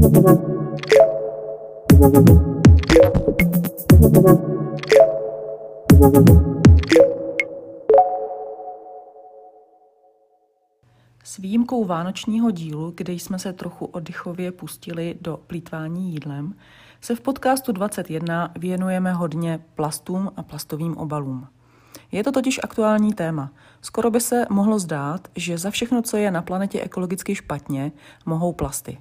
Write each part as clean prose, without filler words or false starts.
S výjimkou vánočního dílu, kde jsme se trochu oddychově pustili do plýtvání jídlem, se v podcastu 21 věnujeme hodně plastům a plastovým obalům. Je to totiž aktuální téma. Skoro by se mohlo zdát, že za všechno, co je na planetě ekologicky špatně, mohou plasty.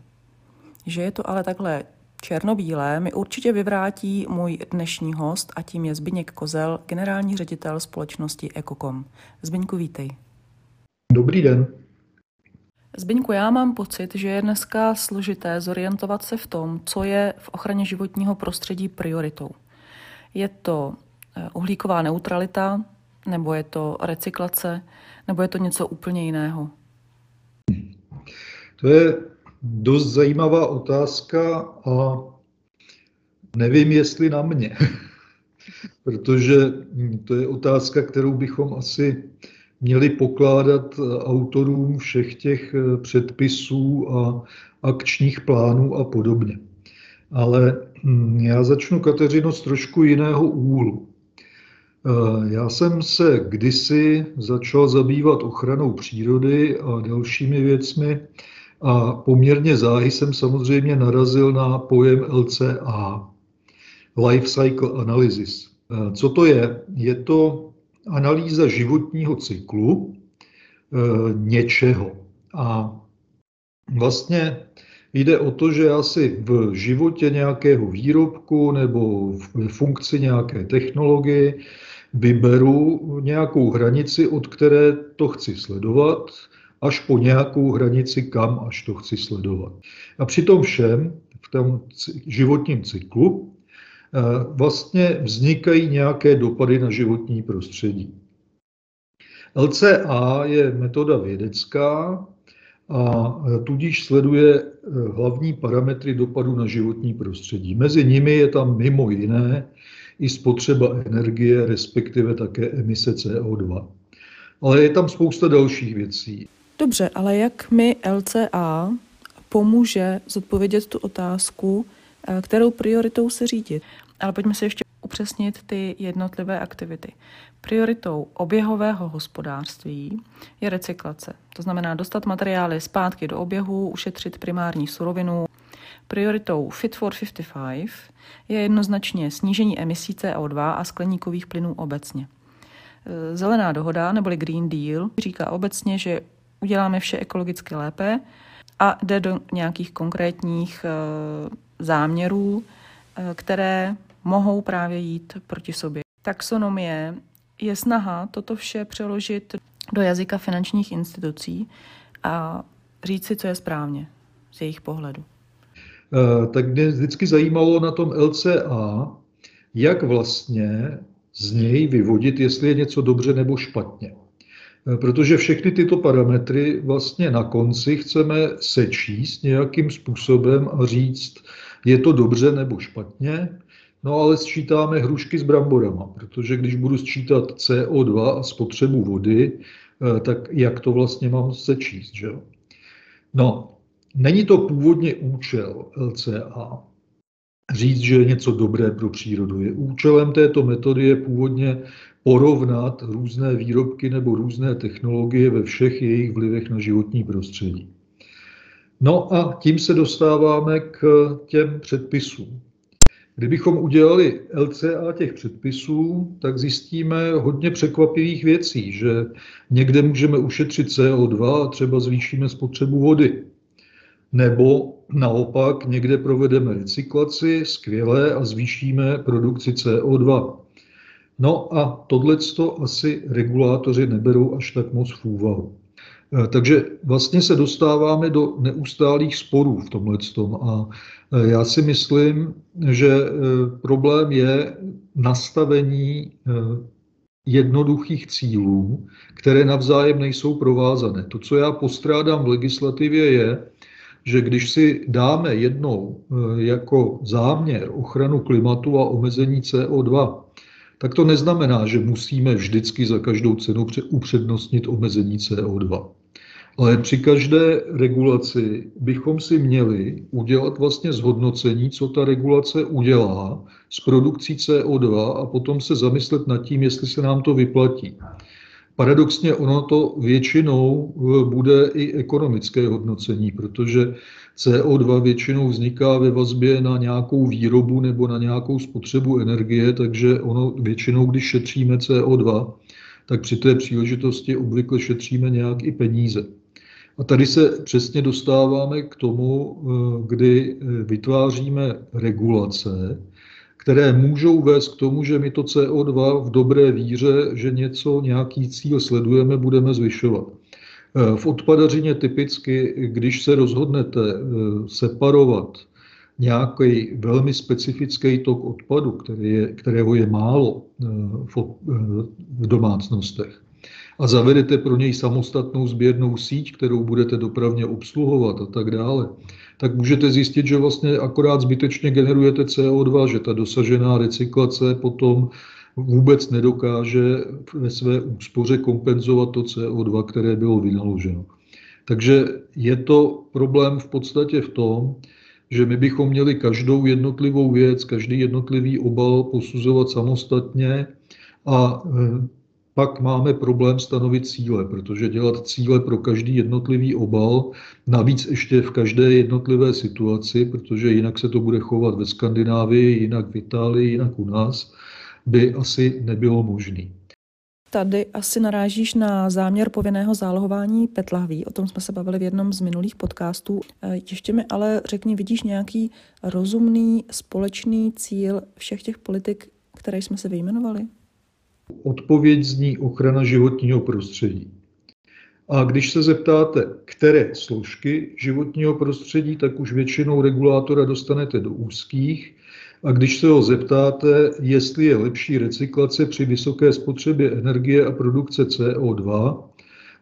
Že je to ale takhle černobílé, mi určitě vyvrátí můj dnešní host a tím je Zbyněk Kozel, generální ředitel společnosti EKO-KOM. Zbyňku, vítej. Dobrý den. Zbyňku, já mám pocit, že je dneska složité zorientovat se v tom, co je v ochraně životního prostředí prioritou. Je to uhlíková neutralita, nebo je to recyklace, nebo je to něco úplně jiného? To je dost zajímavá otázka a nevím, jestli na mě. Protože to je otázka, kterou bychom asi měli pokládat autorům všech těch předpisů a akčních plánů a podobně. Ale já začnu, Kateřino, z trošku jiného úhlu. Já jsem se kdysi začal zabývat ochranou přírody a dalšími věcmi a poměrně záhy jsem samozřejmě narazil na pojem LCA, Life Cycle Analysis. Co to je? Je to analýza životního cyklu něčeho. A vlastně jde o to, že já si v životě nějakého výrobku nebo v funkci nějaké technologie vyberu nějakou hranici, od které to chci sledovat, až po nějakou hranici, kam až to chci sledovat. A při tom všem, v tom životním cyklu, vlastně vznikají nějaké dopady na životní prostředí. LCA je metoda vědecká a tudíž sleduje hlavní parametry dopadu na životní prostředí. Mezi nimi je tam mimo jiné i spotřeba energie, respektive také emise CO2. Ale je tam spousta dalších věcí. Dobře, ale jak mi LCA pomůže zodpovědět tu otázku, kterou prioritou se řídit? Ale pojďme si ještě upřesnit ty jednotlivé aktivity. Prioritou oběhového hospodářství je recyklace. To znamená dostat materiály zpátky do oběhu, ušetřit primární surovinu. Prioritou Fit for 55 je jednoznačně snížení emisí CO2 a skleníkových plynů obecně. Zelená dohoda, neboli Green Deal, říká obecně, že uděláme vše ekologicky lépe a jde do nějakých konkrétních záměrů, které mohou právě jít proti sobě. Taxonomie je snaha toto vše přeložit do jazyka finančních institucí a říct si, co je správně z jejich pohledu. Tak mě vždycky zajímalo na tom LCA, jak vlastně z něj vyvodit, jestli je něco dobře nebo špatně. Protože všechny tyto parametry vlastně na konci chceme sečíst nějakým způsobem a říct, je to dobře nebo špatně, no ale sčítáme hrušky s bramborama, protože když budu sčítat CO2 a spotřebu vody, tak jak to vlastně mám sečíst, že jo? No, není to původně účel LCA. Říct, že je něco dobré pro přírodu. Účelem této metody je původně porovnat různé výrobky nebo různé technologie ve všech jejich vlivech na životní prostředí. No a tím se dostáváme k těm předpisům. Kdybychom udělali LCA těch předpisů, tak zjistíme hodně překvapivých věcí, že někde můžeme ušetřit CO2 a třeba zvýšíme spotřebu vody. Nebo naopak někde provedeme recyklaci, skvělé, a zvýšíme produkci CO2. No a tohleto asi regulátoři neberou až tak moc v úvahu. Takže vlastně se dostáváme do neustálých sporů v tomhletom a já si myslím, že problém je nastavení jednoduchých cílů, které navzájem nejsou provázané. To, co já postrádám v legislativě, je, že když si dáme jednou jako záměr ochranu klimatu a omezení CO2, tak to neznamená, že musíme vždycky za každou cenu upřednostnit omezení CO2. Ale při každé regulaci bychom si měli udělat vlastně zhodnocení, co ta regulace udělá s produkcí CO2 a potom se zamyslet nad tím, jestli se nám to vyplatí. Paradoxně ono to většinou bude i ekonomické hodnocení, protože CO2 většinou vzniká ve vazbě na nějakou výrobu nebo na nějakou spotřebu energie, takže ono většinou, když šetříme CO2, tak při té příležitosti obvykle šetříme nějak i peníze. A tady se přesně dostáváme k tomu, kdy vytváříme regulace, které můžou vést k tomu, že my to CO2 v dobré víře, že nějaký cíl sledujeme, budeme zvyšovat. V odpadařině typicky, když se rozhodnete separovat nějaký velmi specifický tok odpadu, kterého je málo v domácnostech, a zavedete pro něj samostatnou sběrnou síť, kterou budete dopravně obsluhovat a tak dále, tak můžete zjistit, že vlastně akorát zbytečně generujete CO2, že ta dosažená recyklace potom vůbec nedokáže ve své úspoře kompenzovat to CO2, které bylo vynaloženo. Takže je to problém v podstatě v tom, že my bychom měli každou jednotlivou věc, každý jednotlivý obal posuzovat samostatně a pak máme problém stanovit cíle, protože dělat cíle pro každý jednotlivý obal, navíc ještě v každé jednotlivé situaci, protože jinak se to bude chovat ve Skandinávii, jinak v Itálii, jinak u nás, by asi nebylo možné. Tady asi narážíš na záměr povinného zálohování PET lahví. O tom jsme se bavili v jednom z minulých podcastů. Ještě mi ale řekni, vidíš nějaký rozumný společný cíl všech těch politik, které jsme se vyjmenovali? Odpověď zní ochrana životního prostředí. A když se zeptáte, které složky životního prostředí, tak už většinou regulátora dostanete do úzkých. A když se ho zeptáte, jestli je lepší recyklace při vysoké spotřebě energie a produkce CO2,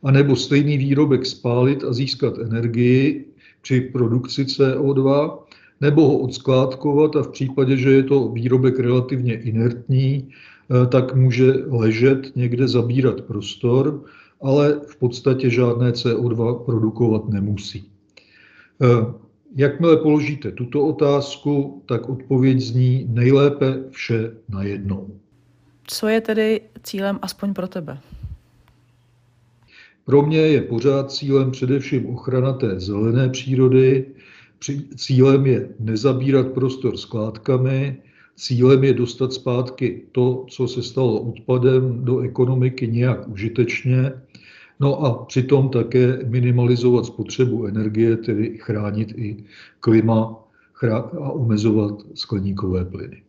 anebo stejný výrobek spálit a získat energii při produkci CO2, nebo ho odskládkovat a v případě, že je to výrobek relativně inertní, tak může ležet, někde zabírat prostor, ale v podstatě žádné CO2 produkovat nemusí. Jakmile položíte tuto otázku, tak odpověď zní nejlépe vše najednou. Co je tedy cílem aspoň pro tebe? Pro mě je pořád cílem především ochrana té zelené přírody, cílem je nezabírat prostor skládkami, cílem je dostat zpátky to, co se stalo odpadem, do ekonomiky nějak užitečně, no a přitom také minimalizovat spotřebu energie, tedy chránit i klima a omezovat skleníkové plyny.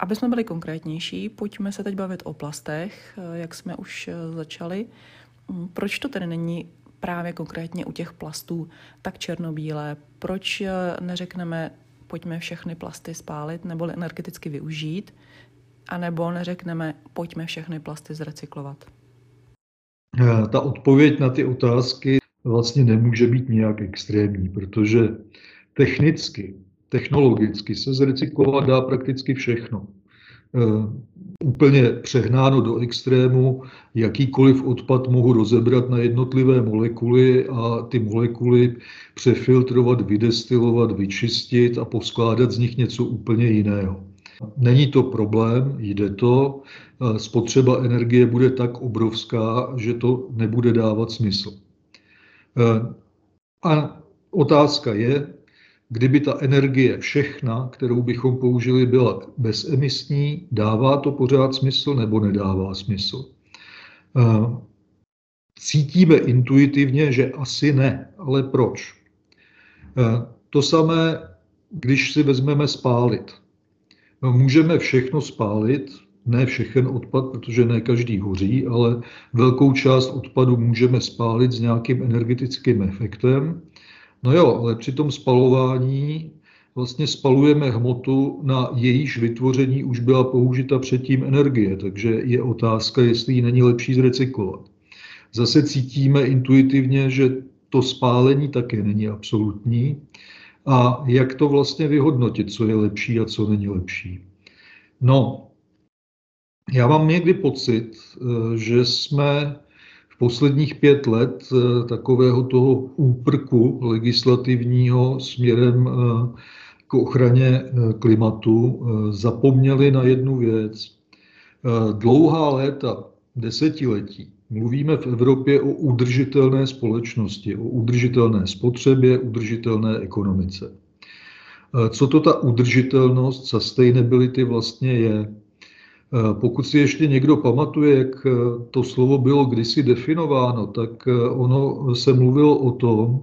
Aby jsme byli konkrétnější, pojďme se teď bavit o plastech, jak jsme už začali. Proč to tedy není právě konkrétně u těch plastů tak černobílé? Proč neřekneme, pojďme všechny plasty spálit nebo energeticky využít? A nebo neřekneme, pojďme všechny plasty zrecyklovat? Ta odpověď na ty otázky vlastně nemůže být nějak extrémní, protože technologicky se zrecyklovat dá prakticky všechno. Úplně přehnáno do extrému, jakýkoliv odpad mohu rozebrat na jednotlivé molekuly a ty molekuly přefiltrovat, vydestilovat, vyčistit a poskládat z nich něco úplně jiného. Není to problém, jde to. Spotřeba energie bude tak obrovská, že to nebude dávat smysl. A otázka je, kdyby ta energie všechna, kterou bychom použili, byla bezemisní, dává to pořád smysl nebo nedává smysl? Cítíme intuitivně, že asi ne, ale proč? To samé, když si vezmeme spálit. Můžeme všechno spálit, ne všechen odpad, protože ne každý hoří, ale velkou část odpadu můžeme spálit s nějakým energetickým efektem. No jo, ale při tom spalování vlastně spalujeme hmotu, na jejíž vytvoření už byla použita předtím energie, takže je otázka, jestli ji není lepší zrecyklovat. Zase cítíme intuitivně, že to spálení také není absolutní. A jak to vlastně vyhodnotit, co je lepší a co není lepší. No, já mám někdy pocit, že jsme v posledních 5 let takového toho úprku legislativního směrem k ochraně klimatu zapomněli na jednu věc. Dlouhá léta, desetiletí, mluvíme v Evropě o udržitelné společnosti, o udržitelné spotřebě, udržitelné ekonomice. Co to ta udržitelnost, sustainability vlastně je? Pokud si ještě někdo pamatuje, jak to slovo bylo kdysi definováno, tak ono se mluvilo o tom,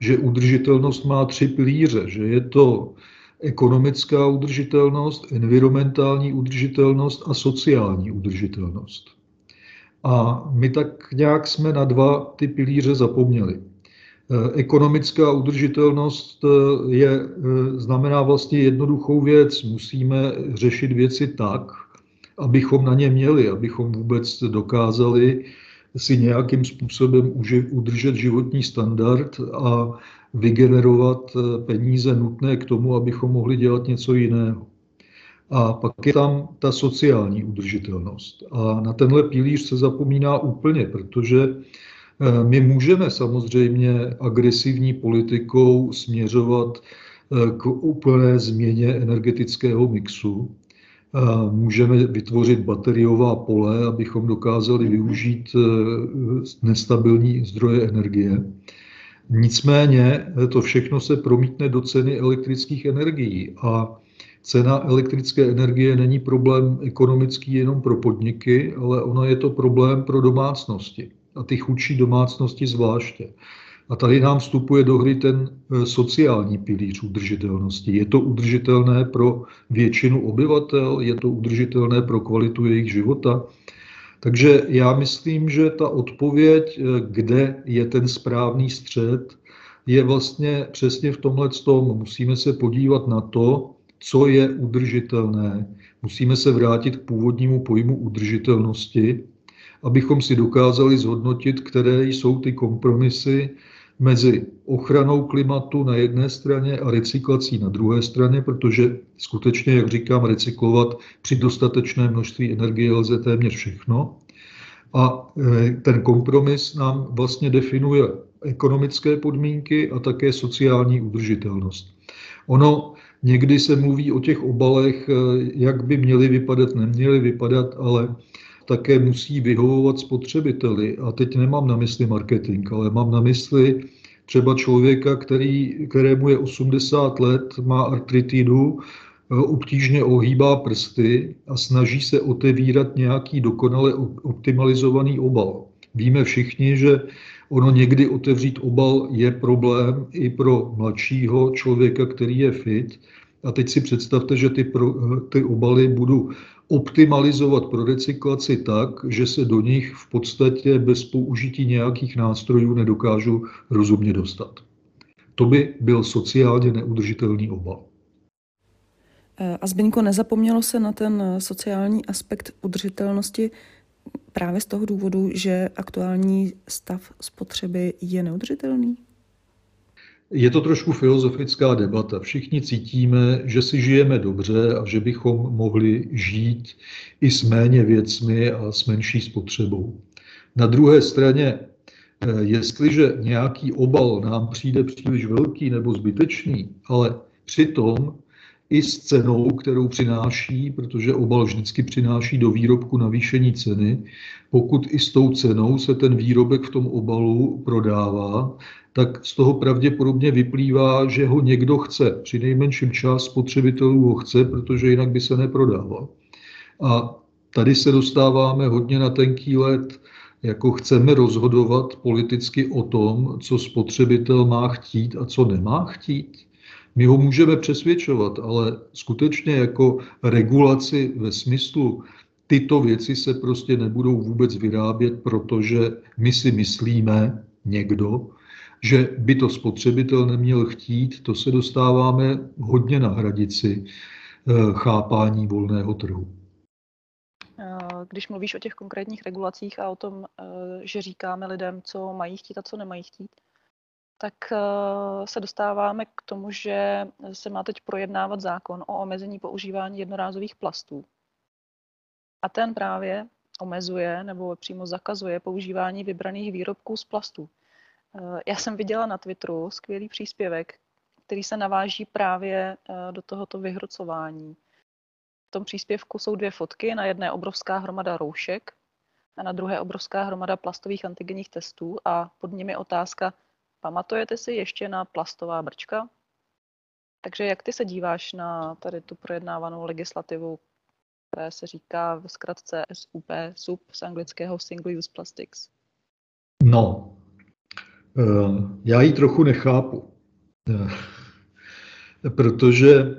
že udržitelnost má 3 pilíře, že je to ekonomická udržitelnost, environmentální udržitelnost a sociální udržitelnost. A my tak nějak jsme na 2 ty pilíře zapomněli. Ekonomická udržitelnost znamená vlastně jednoduchou věc. Musíme řešit věci tak, abychom na ně měli, abychom vůbec dokázali si nějakým způsobem udržet životní standard a vygenerovat peníze nutné k tomu, abychom mohli dělat něco jiného. A pak je tam ta sociální udržitelnost. A na tenhle pilíř se zapomíná úplně, protože my můžeme samozřejmě agresivní politikou směřovat k úplné změně energetického mixu. Můžeme vytvořit bateriová pole, abychom dokázali využít nestabilní zdroje energie. Nicméně to všechno se promítne do ceny elektrických energií a cena elektrické energie není problém ekonomický jenom pro podniky, ale ona je to problém pro domácnosti a ty chudší domácnosti zvláště. A tady nám vstupuje do hry ten sociální pilíř udržitelnosti. Je to udržitelné pro většinu obyvatel, je to udržitelné pro kvalitu jejich života. Takže já myslím, že ta odpověď, kde je ten správný střed, je vlastně přesně v tomhletom. Musíme se podívat na to, co je udržitelné. Musíme se vrátit k původnímu pojmu udržitelnosti, abychom si dokázali zhodnotit, které jsou ty kompromisy mezi ochranou klimatu na jedné straně a recyklací na druhé straně, protože skutečně, jak říkám, recyklovat při dostatečné množství energie lze téměř všechno. A ten kompromis nám vlastně definuje ekonomické podmínky a také sociální udržitelnost. Ono někdy se mluví o těch obalech, jak by měly vypadat, neměly vypadat, ale také musí vyhovovat spotřebiteli. A teď nemám na mysli marketing, ale mám na mysli třeba člověka, kterému je 80 let, má artritidu, obtížně ohýbá prsty a snaží se otevírat nějaký dokonale optimalizovaný obal. Víme všichni, že ono někdy otevřít obal je problém i pro mladšího člověka, který je fit. A teď si představte, že ty obaly budu optimalizovat pro recyklaci tak, že se do nich v podstatě bez použití nějakých nástrojů nedokážu rozumně dostat. To by byl sociálně neudržitelný obal. A Zbyňko, nezapomnělo se na ten sociální aspekt udržitelnosti právě z toho důvodu, že aktuální stav spotřeby je neudržitelný? Je to trošku filozofická debata. Všichni cítíme, že si žijeme dobře a že bychom mohli žít i s méně věcmi a s menší spotřebou. Na druhé straně, jestliže nějaký obal nám přijde příliš velký nebo zbytečný, ale přitom i s cenou, kterou přináší, protože obal vždycky přináší do výrobku navýšení ceny, pokud i s tou cenou se ten výrobek v tom obalu prodává, tak z toho pravděpodobně vyplývá, že ho někdo chce. Při nejmenším část spotřebitelů ho chce, protože jinak by se neprodával. A tady se dostáváme hodně na tenký led, jako chceme rozhodovat politicky o tom, co spotřebitel má chtít a co nemá chtít. My ho můžeme přesvědčovat, ale skutečně jako regulaci ve smyslu tyto věci se prostě nebudou vůbec vyrábět, protože my si myslíme někdo, že by to spotřebitel neměl chtít, to se dostáváme hodně na hranici chápání volného trhu. Když mluvíš o těch konkrétních regulacích a o tom, že říkáme lidem, co mají chtít a co nemají chtít, tak se dostáváme k tomu, že se má teď projednávat zákon o omezení používání jednorázových plastů. A ten právě omezuje nebo přímo zakazuje používání vybraných výrobků z plastů. Já jsem viděla na Twitteru skvělý příspěvek, který se naváží právě do tohoto vyhrocování. V tom příspěvku jsou dvě fotky, na jedné obrovská hromada roušek a na druhé obrovská hromada plastových antigenních testů a pod nimi otázka, pamatujete si ještě na plastová brčka? Takže jak ty se díváš na tady tu projednávanou legislativu, která se říká v zkratce SUP, z anglického Single-Use Plastics? No, já ji trochu nechápu, protože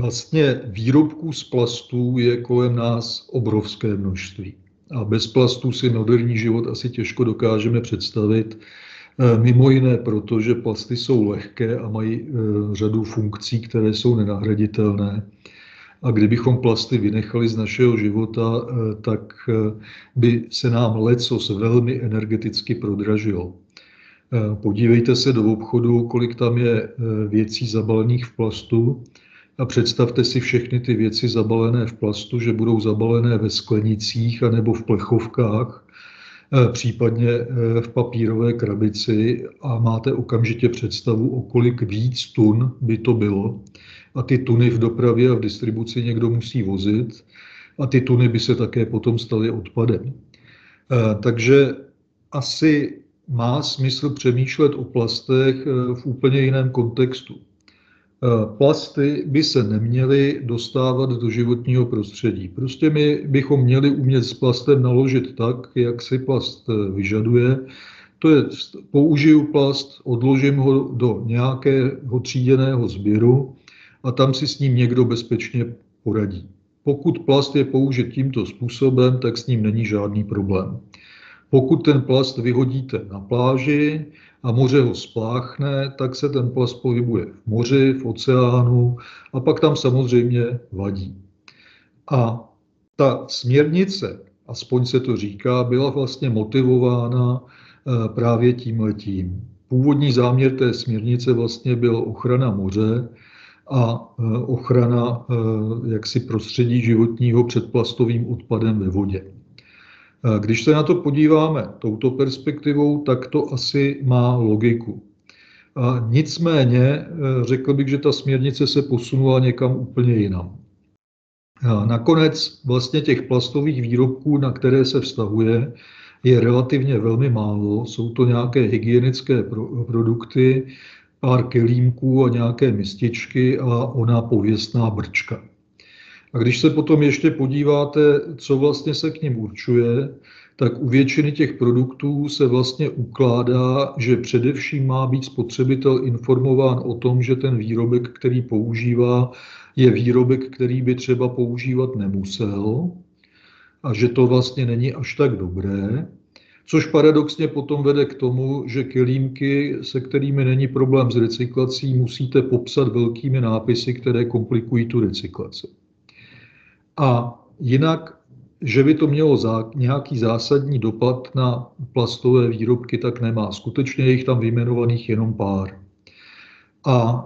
vlastně výrobků z plastů je kolem nás obrovské množství. A bez plastů si moderní život asi těžko dokážeme představit, mimo jiné proto, že plasty jsou lehké a mají řadu funkcí, které jsou nenahraditelné. A kdybychom plasty vynechali z našeho života, tak by se nám lecos velmi energeticky prodražilo. Podívejte se do obchodu, kolik tam je věcí zabalených v plastu. A představte si všechny ty věci zabalené v plastu, že budou zabalené ve sklenicích anebo v plechovkách, případně v papírové krabici a máte okamžitě představu, o kolik víc tun by to bylo. A ty tuny v dopravě a v distribuci někdo musí vozit a ty tuny by se také potom staly odpadem. Takže asi má smysl přemýšlet o plastech v úplně jiném kontextu. Plasty by se neměly dostávat do životního prostředí. Prostě my bychom měli umět s plastem naložit tak, jak si plast vyžaduje. To je, použiju plast, odložím ho do nějakého tříděného sběru a tam si s ním někdo bezpečně poradí. Pokud plast je použit tímto způsobem, tak s ním není žádný problém. Pokud ten plast vyhodíte na pláži a moře ho spláchne, tak se ten plast pohybuje v moři, v oceánu a pak tam samozřejmě vadí. A ta směrnice, aspoň se to říká, byla vlastně motivována právě tímhletím. Původní záměr té směrnice vlastně byla ochrana moře a ochrana jaksi prostředí životního před plastovým odpadem ve vodě. Když se na to podíváme touto perspektivou, tak to asi má logiku. A nicméně řekl bych, že ta směrnice se posunula někam úplně jinam. A nakonec vlastně těch plastových výrobků, na které se vztahuje, je relativně velmi málo. Jsou to nějaké hygienické produkty, pár kelímků a nějaké mističky a ona pověstná brčka. A když se potom ještě podíváte, co vlastně se k nim určuje, tak u většiny těch produktů se vlastně ukládá, že především má být spotřebitel informován o tom, že ten výrobek, který používá, je výrobek, který by třeba používat nemusel a že to vlastně není až tak dobré, což paradoxně potom vede k tomu, že kelímky, se kterými není problém s recyklací, musíte popsat velkými nápisy, které komplikují tu recyklaci. A jinak, že by to mělo nějaký zásadní dopad na plastové výrobky, tak nemá. Skutečně je jich tam vyjmenovaných jenom pár. A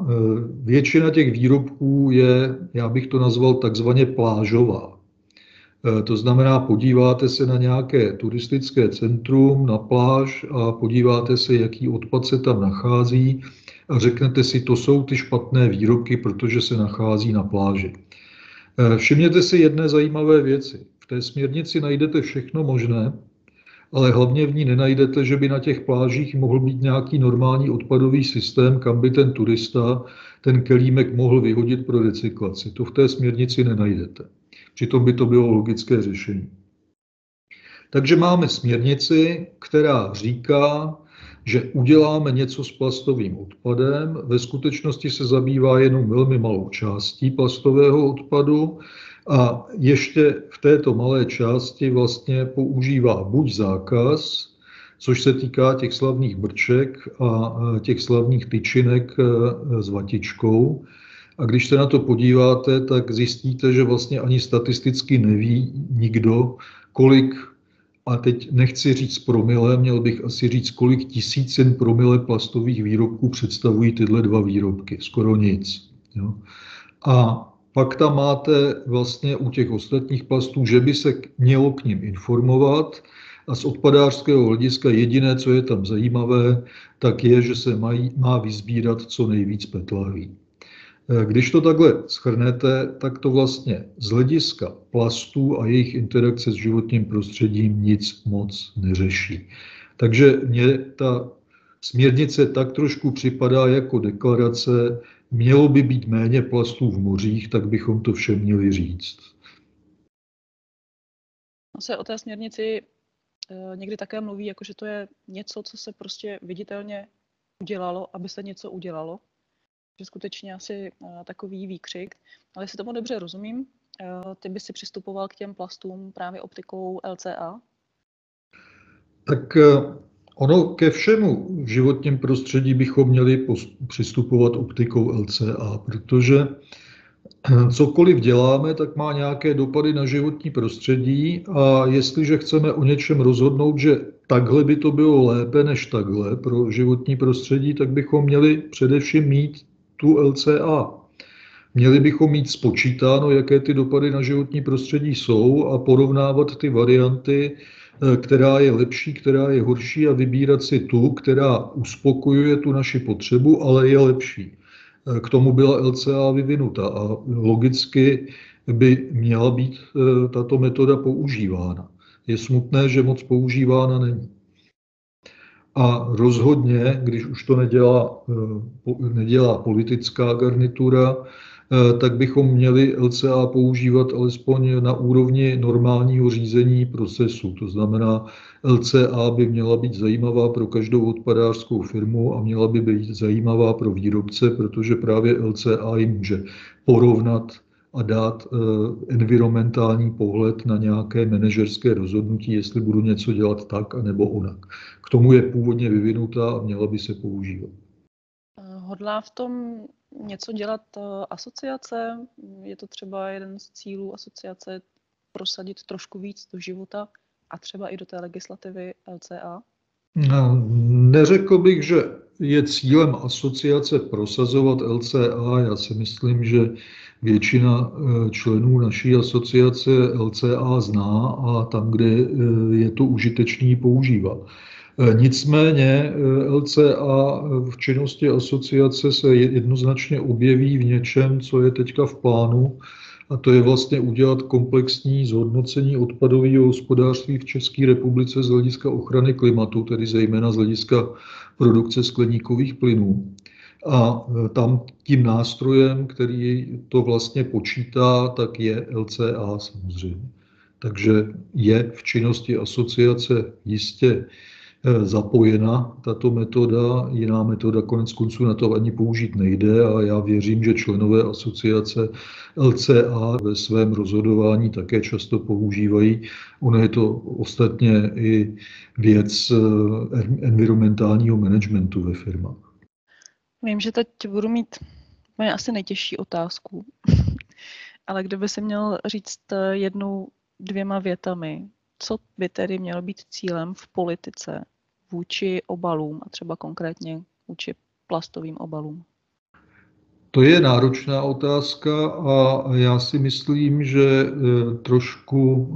většina těch výrobků je, já bych to nazval takzvaně plážová. To znamená, podíváte se na nějaké turistické centrum, na pláž a podíváte se, jaký odpad se tam nachází a řeknete si, to jsou ty špatné výrobky, protože se nachází na pláži. Všimněte si jedné zajímavé věci. V té směrnici najdete všechno možné, ale hlavně v ní nenajdete, že by na těch plážích mohl být nějaký normální odpadový systém, kam by ten turista ten kelímek mohl vyhodit pro recyklaci. To v té směrnici nenajdete. Přitom by to bylo logické řešení. Takže máme směrnici, která říká, že uděláme něco s plastovým odpadem, ve skutečnosti se zabývá jenom velmi malou částí plastového odpadu a ještě v této malé části vlastně používá buď zákaz, což se týká těch slavných brček a těch slavných tyčinek s vatičkou. A když se na to podíváte, tak zjistíte, že vlastně ani statisticky neví nikdo, kolik a teď nechci říct promile, měl bych asi říct, kolik tisícin promile plastových výrobků představují tyhle dva výrobky. Skoro nic. Jo. A pak tam máte vlastně u těch ostatních plastů, že by se mělo k nim informovat. A z odpadářského hlediska jediné, co je tam zajímavé, tak je, že se má vyzbírat co nejvíc PET láhví. Když to takhle shrnete, tak to vlastně z hlediska plastů a jejich interakce s životním prostředím nic moc neřeší. Takže mně ta směrnice tak trošku připadá jako deklarace, mělo by být méně plastů v mořích, tak bychom to všem měli říct. No se o té směrnici někdy také mluví, jako že to je něco, co se prostě viditelně udělalo, aby se něco udělalo. Že skutečně asi takový výkřik. Ale jestli tomu dobře rozumím, ty by si přistupoval k těm plastům právě optikou LCA? Tak ono ke všemu v životním prostředí bychom měli přistupovat optikou LCA, protože cokoliv děláme, tak má nějaké dopady na životní prostředí a jestliže chceme o něčem rozhodnout, že takhle by to bylo lépe než takhle pro životní prostředí, tak bychom měli především mít tu LCA. Měli bychom mít spočítáno, jaké ty dopady na životní prostředí jsou a porovnávat ty varianty, která je lepší, která je horší a vybírat si tu, která uspokojuje tu naši potřebu, ale je lepší. K tomu byla LCA vyvinuta a logicky by měla být tato metoda používána. Je smutné, že moc používána není. A rozhodně, když už to nedělá politická garnitura, tak bychom měli LCA používat alespoň na úrovni normálního řízení procesu. To znamená, LCA by měla být zajímavá pro každou odpadářskou firmu a měla by být zajímavá pro výrobce, protože právě LCA jim může porovnat a dát environmentální pohled na nějaké manažerské rozhodnutí, jestli budu něco dělat tak anebo onak. K tomu je původně vyvinutá a měla by se používat. Hodlá v tom něco dělat asociace? Je to třeba jeden z cílů asociace prosadit trošku víc do života a třeba i do té legislativy LCA? No, neřekl bych, že je cílem asociace prosazovat LCA. Já si myslím, že většina členů naší asociace LCA zná a tam, kde je to užitečný, používá. Nicméně LCA v činnosti asociace se jednoznačně objeví v něčem, co je teďka v plánu, a to je vlastně udělat komplexní zhodnocení odpadového hospodářství v České republice z hlediska ochrany klimatu, tedy zejména z hlediska produkce skleníkových plynů. A tam tím nástrojem, který to vlastně počítá, tak je LCA samozřejmě. Takže je v činnosti asociace jistě zapojena tato metoda, jiná metoda koneckonců na to ani použít nejde a já věřím, že členové asociace LCA ve svém rozhodování také často používají. Ono je to ostatně i věc environmentálního managementu ve firmách. Vím, že teď budu mít asi nejtěžší otázku, ale kdyby se měl říct jednou, dvěma větami, co by tedy mělo být cílem v politice vůči obalům a třeba konkrétně vůči plastovým obalům? To je náročná otázka a já si myslím, že trošku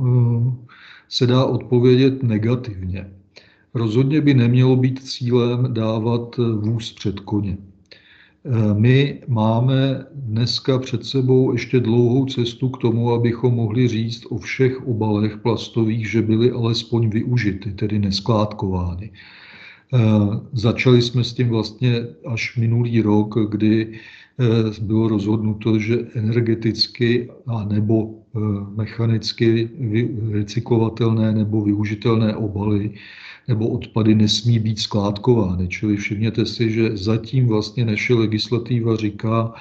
se dá odpovědět negativně. Rozhodně by nemělo být cílem dávat vůz před koně. My máme dneska před sebou ještě dlouhou cestu k tomu, abychom mohli říct o všech obalech plastových, že byly alespoň využity, tedy neskládkovány. Začali jsme s tím vlastně až minulý rok, kdy bylo rozhodnuto, že energeticky a nebo mechanicky recyklovatelné nebo využitelné obaly nebo odpady nesmí být skládkovány. Čili všimněte si, že zatím vlastně naše legislativa říká,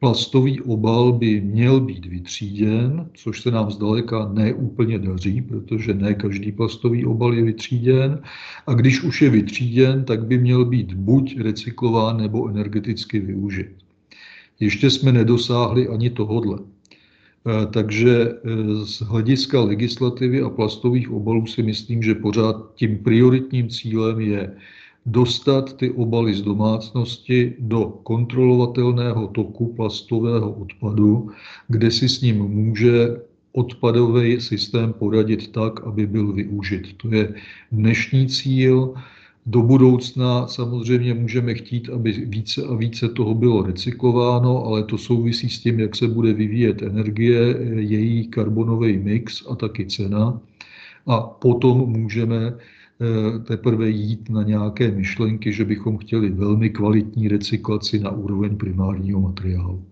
plastový obal by měl být vytříděn, což se nám zdaleka neúplně daří, protože ne každý plastový obal je vytříděn. A když už je vytříděn, tak by měl být buď recyklován nebo energeticky využit. Ještě jsme nedosáhli ani tohodle. Takže z hlediska legislativy a plastových obalů si myslím, že pořád tím prioritním cílem je dostat ty obaly z domácnosti do kontrolovatelného toku plastového odpadu, kde si s ním může odpadový systém poradit tak, aby byl využit. To je dnešní cíl. Do budoucna samozřejmě můžeme chtít, aby více a více toho bylo recyklováno, ale to souvisí s tím, jak se bude vyvíjet energie, její karbonový mix a taky cena. A potom můžeme teprve jít na nějaké myšlenky, že bychom chtěli velmi kvalitní recyklaci na úroveň primárního materiálu.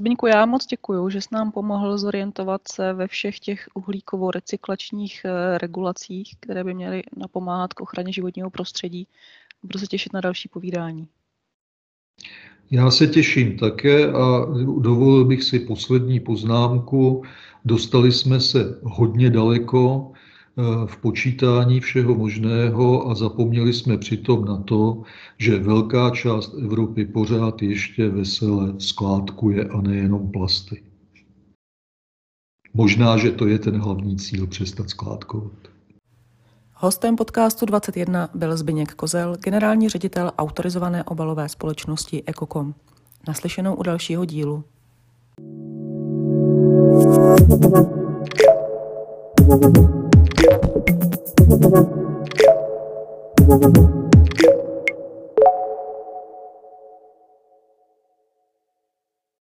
Zbyňku, já moc děkuju, že jsi nám pomohl zorientovat se ve všech těch uhlíkovo-recyklačních regulacích, které by měly napomáhat k ochraně životního prostředí. Budu se těšit na další povídání. Já se těším také a dovolil bych si poslední poznámku. Dostali jsme se hodně daleko v počítání všeho možného a zapomněli jsme přitom na to, že velká část Evropy pořád ještě vesele skládkuje a nejenom plasty. Možná, že to je ten hlavní cíl přestat skládkovat. Hostem podcastu 21 byl Zbyněk Kozel, generální ředitel autorizované obalové společnosti EKO-KOM. Naslyšenou u dalšího dílu. Thank you.